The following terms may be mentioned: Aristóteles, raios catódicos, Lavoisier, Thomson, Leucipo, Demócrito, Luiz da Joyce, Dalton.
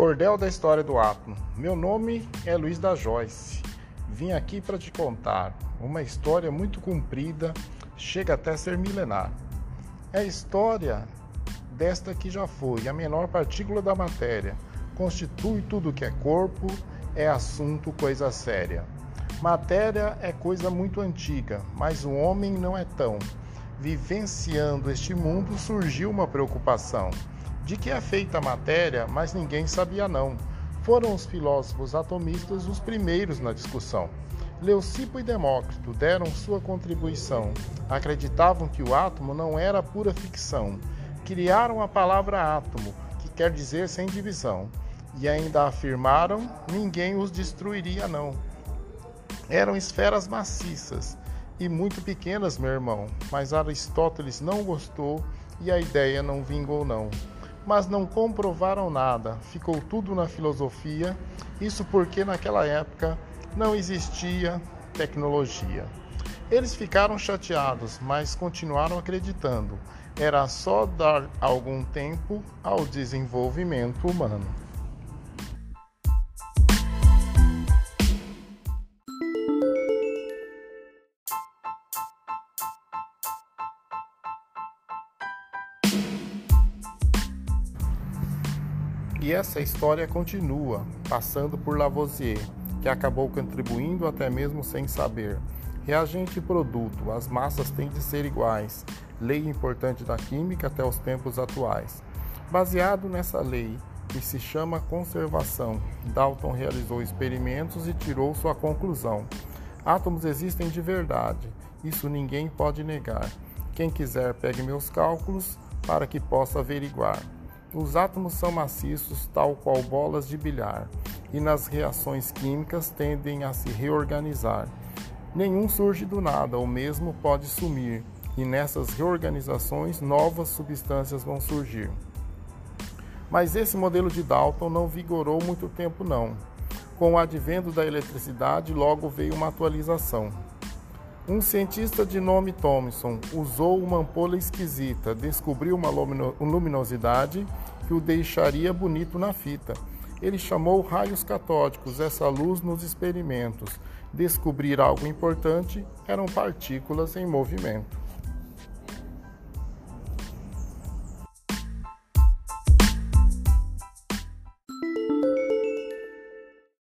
Cordel da história do átomo. Meu nome é Luiz da Joyce. Vim aqui para te contar uma história muito comprida, chega até ser milenar. É a história desta que já foi a menor partícula da matéria. Constitui tudo que é corpo, é assunto, coisa séria. Matéria é coisa muito antiga, mas o homem não é tão. Vivenciando este mundo, surgiu uma preocupação. De que é feita a matéria, mas ninguém sabia não. Foram os filósofos atomistas os primeiros na discussão. Leucipo e Demócrito deram sua contribuição. Acreditavam que o átomo não era pura ficção. Criaram a palavra átomo, que quer dizer sem divisão. E ainda afirmaram, ninguém os destruiria não. Eram esferas maciças e muito pequenas, meu irmão, mas Aristóteles não gostou e a ideia não vingou não. Mas não comprovaram nada, ficou tudo na filosofia, isso porque naquela época não existia tecnologia. Eles ficaram chateados, mas continuaram acreditando. Era só dar algum tempo ao desenvolvimento humano. E essa história continua, passando por Lavoisier, que acabou contribuindo até mesmo sem saber. Reagente e produto, as massas têm de ser iguais, lei importante da química até os tempos atuais. Baseado nessa lei, que se chama conservação, Dalton realizou experimentos e tirou sua conclusão. Átomos existem de verdade, isso ninguém pode negar. Quem quiser, pegue meus cálculos para que possa averiguar. Os átomos são maciços, tal qual bolas de bilhar, e nas reações químicas tendem a se reorganizar. Nenhum surge do nada, o mesmo pode sumir, e nessas reorganizações novas substâncias vão surgir. Mas esse modelo de Dalton não vigorou muito tempo não. Com o advento da eletricidade, logo veio uma atualização. Um cientista de nome Thomson usou uma ampola esquisita, descobriu uma luminosidade que o deixaria bonito na fita. Ele chamou raios catódicos, essa luz nos experimentos. Descobrir algo importante eram partículas em movimento.